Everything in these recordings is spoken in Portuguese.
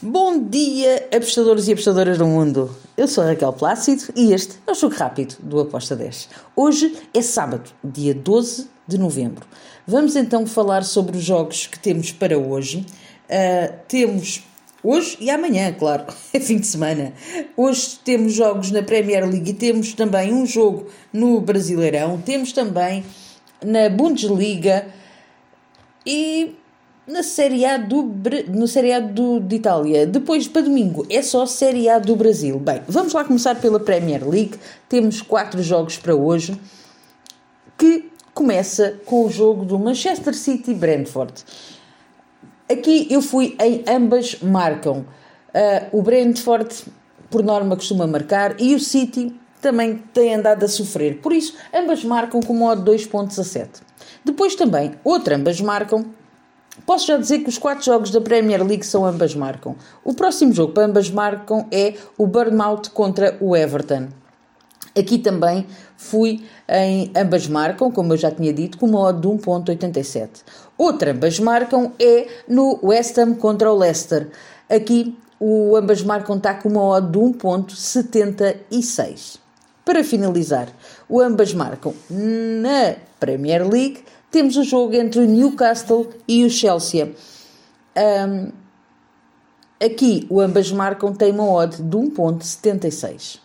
Bom dia, apostadores e apostadoras do mundo. Eu sou a Raquel Plácido e este é o Jogo Rápido do Aposta 10. Hoje é sábado, dia 12 de novembro. Vamos então falar sobre os jogos que temos para hoje. Temos hoje e amanhã, claro, é fim de semana. Hoje temos jogos na Premier League e temos também um jogo no Brasileirão. Temos também na Bundesliga e na Série A de Itália. Depois, para domingo, é só Série A do Brasil. Bem, vamos lá começar pela Premier League. Temos 4 jogos para hoje, que começa com o jogo do Manchester City e Brentford. Aqui eu fui em ambas marcam. O Brentford, por norma, costuma marcar, e o City também tem andado a sofrer. Por isso, ambas marcam com modo 2.17. Depois também, ambas marcam. Posso já dizer que os 4 jogos da Premier League são ambas marcam. O próximo jogo para ambas marcam é o Bournemouth contra o Everton. Aqui também fui em ambas marcam, como eu já tinha dito, com uma odd de 1.87. Outra ambas marcam é no West Ham contra o Leicester. Aqui o ambas marcam está com uma odd de 1.76. Para finalizar, o ambas marcam na Premier League. Temos o jogo entre o Newcastle e o Chelsea. Aqui, o ambas marcam, tem uma odd de 1.76.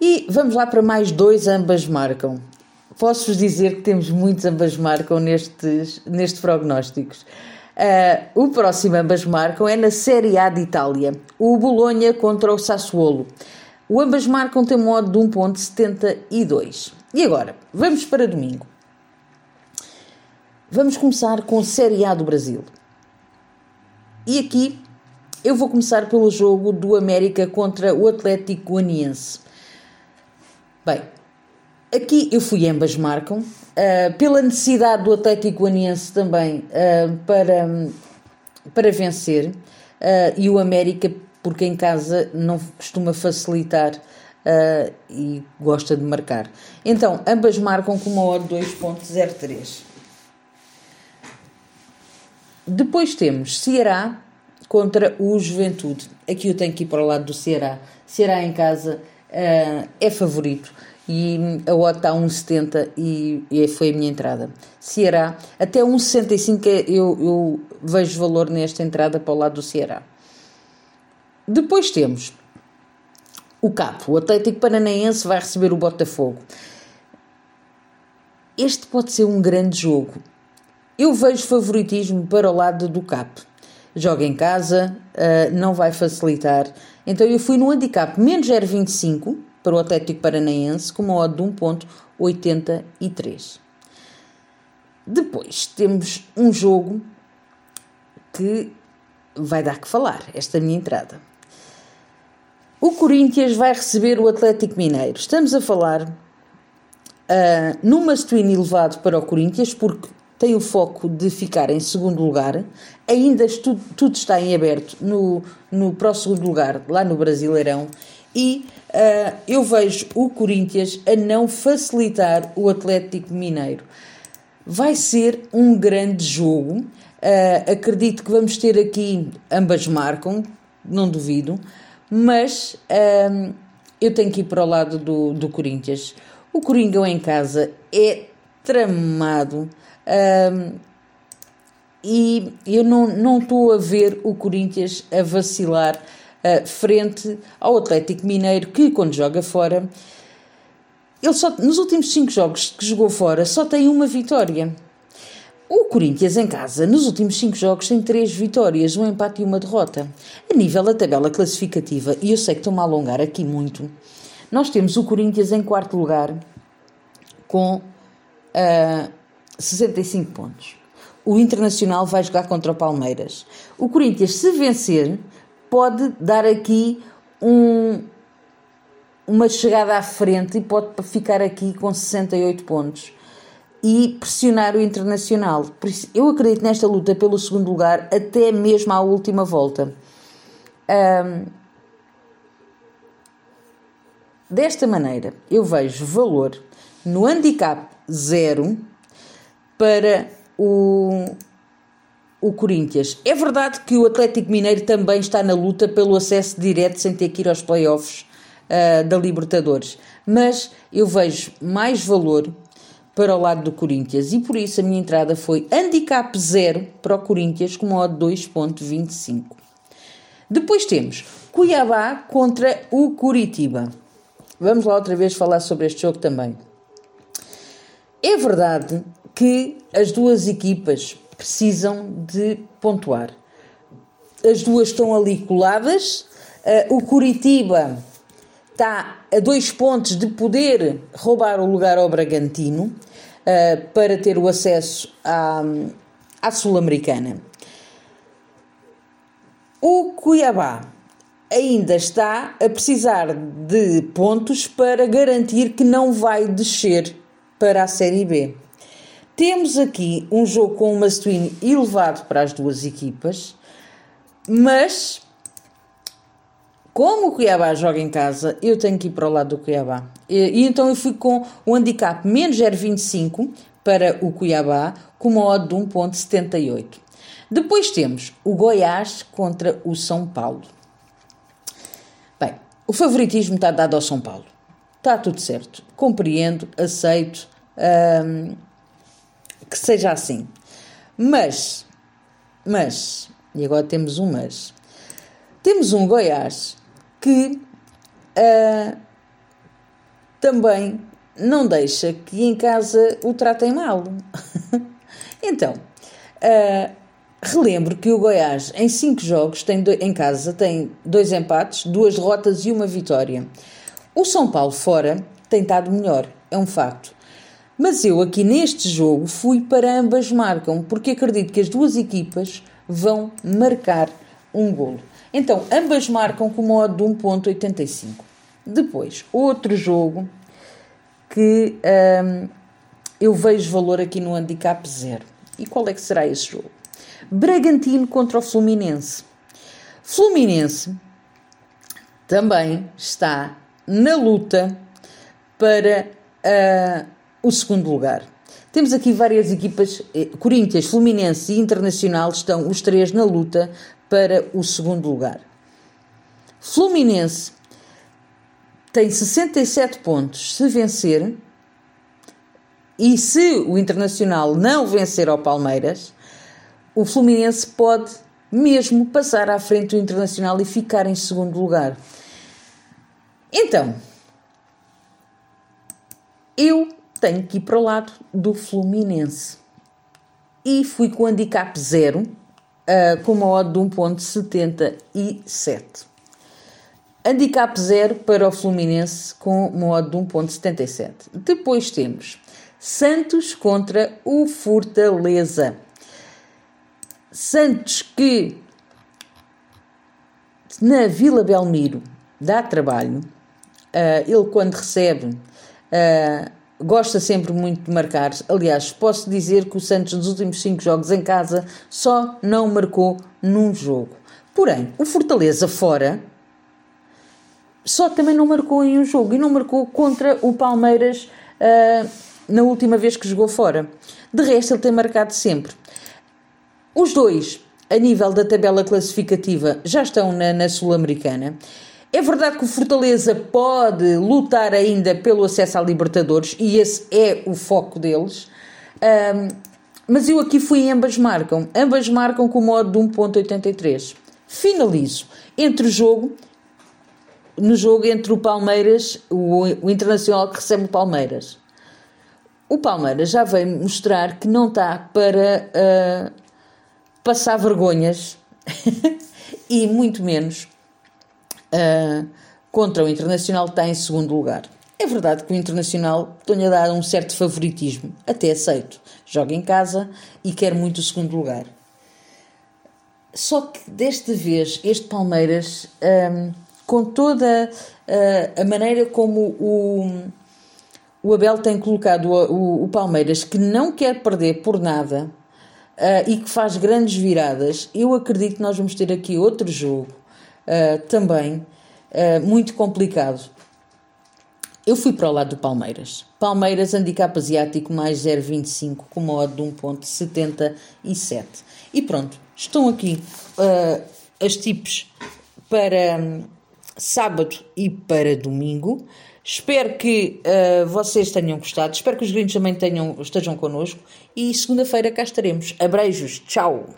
E vamos lá para mais 2 ambas marcam. Posso-vos dizer que temos muitos ambas marcam nestes prognósticos. O próximo ambas marcam é na Série A de Itália. O Bolonha contra o Sassuolo. O ambas marcam tem uma odd de 1.72. E agora, vamos para domingo. Vamos começar com a Série A do Brasil. E aqui eu vou começar pelo jogo do América contra o Atlético Paranaense. Bem, aqui eu fui ambas marcam. Pela necessidade do Atlético Paranaense também para vencer. E o América, porque em casa não costuma facilitar e gosta de marcar. Então, ambas marcam com uma odd de 2.03. Depois temos Ceará contra o Juventude. Aqui eu tenho que ir para o lado do Ceará. Ceará em casa é favorito e a odd está a 1.70 e foi a minha entrada. Ceará, até 1.65 eu vejo valor nesta entrada para o lado do Ceará. Depois temos o Capo. O Athletico Paranaense vai receber o Botafogo. Este pode ser um grande jogo. Eu vejo favoritismo para o lado do CAP. Joga em casa, não vai facilitar. Então eu fui no handicap menos 0,25 para o Athletico Paranaense com uma odd de 1.83. Depois temos um jogo que vai dar que falar, esta minha entrada. O Corinthians vai receber o Atlético Mineiro. Estamos a falar num must-win elevado para o Corinthians, porque tem o foco de ficar em segundo lugar, ainda tudo está em aberto no próximo lugar, lá no Brasileirão, e eu vejo o Corinthians a não facilitar o Atlético Mineiro. Vai ser um grande jogo, acredito que vamos ter aqui, ambas marcam, não duvido, mas eu tenho que ir para o lado do Corinthians. O Coringão em casa é tramado, e eu não estou a ver o Corinthians a vacilar frente ao Atlético Mineiro, que quando joga fora, ele só, nos últimos 5 jogos que jogou fora, só tem uma vitória. O Corinthians em casa, nos últimos 5 jogos, tem 3 vitórias, um empate e uma derrota. A nível da tabela classificativa, e eu sei que estou-me a alongar aqui muito, nós temos o Corinthians em 4º lugar com 65 pontos. O Internacional vai jogar contra o Palmeiras. O Corinthians, se vencer, pode dar aqui uma chegada à frente e pode ficar aqui com 68 pontos e pressionar o Internacional. Por isso, eu acredito nesta luta pelo segundo lugar até mesmo à última volta. Desta maneira, eu vejo valor no handicap 0 para o o Corinthians. É verdade que o Atlético Mineiro também está na luta pelo acesso direto sem ter que ir aos playoffs da Libertadores, mas eu vejo mais valor para o lado do Corinthians e por isso a minha entrada foi handicap 0 para o Corinthians com uma odd 2.25. Depois temos Cuiabá contra o Curitiba. Vamos lá outra vez falar sobre este jogo também. É verdade que as duas equipas precisam de pontuar. As duas estão ali coladas. O Curitiba está a 2 pontos de poder roubar o lugar ao Bragantino para ter o acesso à Sul-Americana. O Cuiabá ainda está a precisar de pontos para garantir que não vai descer para a Série B. Temos aqui um jogo com um must-win elevado para as duas equipas, mas como o Cuiabá joga em casa, eu tenho que ir para o lado do Cuiabá. E então eu fui com o handicap menos 0,25 para o Cuiabá, com uma odd de 1,78. Depois temos o Goiás contra o São Paulo. Bem, o favoritismo está dado ao São Paulo. Está tudo certo. Compreendo, aceito que seja assim. Mas, e agora temos um mas. Temos um Goiás que também não deixa que em casa o tratem mal. Então, relembro que o Goiás em 5 jogos em casa tem 2 empates, 2 derrotas e 1 vitória. O São Paulo fora tem estado melhor, é um facto. Mas eu aqui neste jogo fui para ambas marcam, porque acredito que as duas equipas vão marcar um golo. Então, ambas marcam com uma odd de 1.85. Depois, outro jogo que eu vejo valor aqui no handicap 0. E qual é que será esse jogo? Bragantino contra o Fluminense. Fluminense também está na luta para o segundo lugar. Temos aqui várias equipas, Corinthians, Fluminense e Internacional, estão os 3 na luta para o segundo lugar. Fluminense tem 67 pontos se vencer, e se o Internacional não vencer ao Palmeiras, o Fluminense pode mesmo passar à frente do Internacional e ficar em segundo lugar. Então, eu tenho que ir para o lado do Fluminense. E fui com o handicap 0, com uma odd de 1.77. Handicap 0 para o Fluminense com uma odd de 1.77. Depois temos Santos contra o Fortaleza. Santos que na Vila Belmiro dá trabalho, ele quando recebe gosta sempre muito de marcar. Aliás, posso dizer que o Santos nos últimos 5 jogos em casa só não marcou num jogo. Porém, o Fortaleza fora só também não marcou em um jogo, e não marcou contra o Palmeiras na última vez que jogou fora. De resto, ele tem marcado sempre. Os dois, a nível da tabela classificativa, já estão na Sul-Americana. É verdade que o Fortaleza pode lutar ainda pelo acesso à Libertadores, e esse é o foco deles, mas eu aqui fui em ambas marcam. Ambas marcam com uma odd de 1.83. Finalizo. No jogo entre o Palmeiras, o Internacional que recebe o Palmeiras. O Palmeiras já veio mostrar que não está para passar vergonhas e muito menos contra o Internacional, que está em segundo lugar. É verdade que o Internacional tem-lhe dado um certo favoritismo, até aceito. Joga em casa e quer muito o segundo lugar. Só que desta vez este Palmeiras, com toda a maneira como o Abel tem colocado o Palmeiras, que não quer perder por nada, e que faz grandes viradas, eu acredito que nós vamos ter aqui outro jogo também muito complicado. Eu fui para o lado do Palmeiras. Palmeiras, handicap asiático, mais 0,25, com uma odd de 1,77. E pronto, estão aqui as tipos para sábado e para domingo. Espero que vocês tenham gostado. Espero que os gringos também estejam connosco. E segunda-feira cá estaremos. Abreijos. Tchau!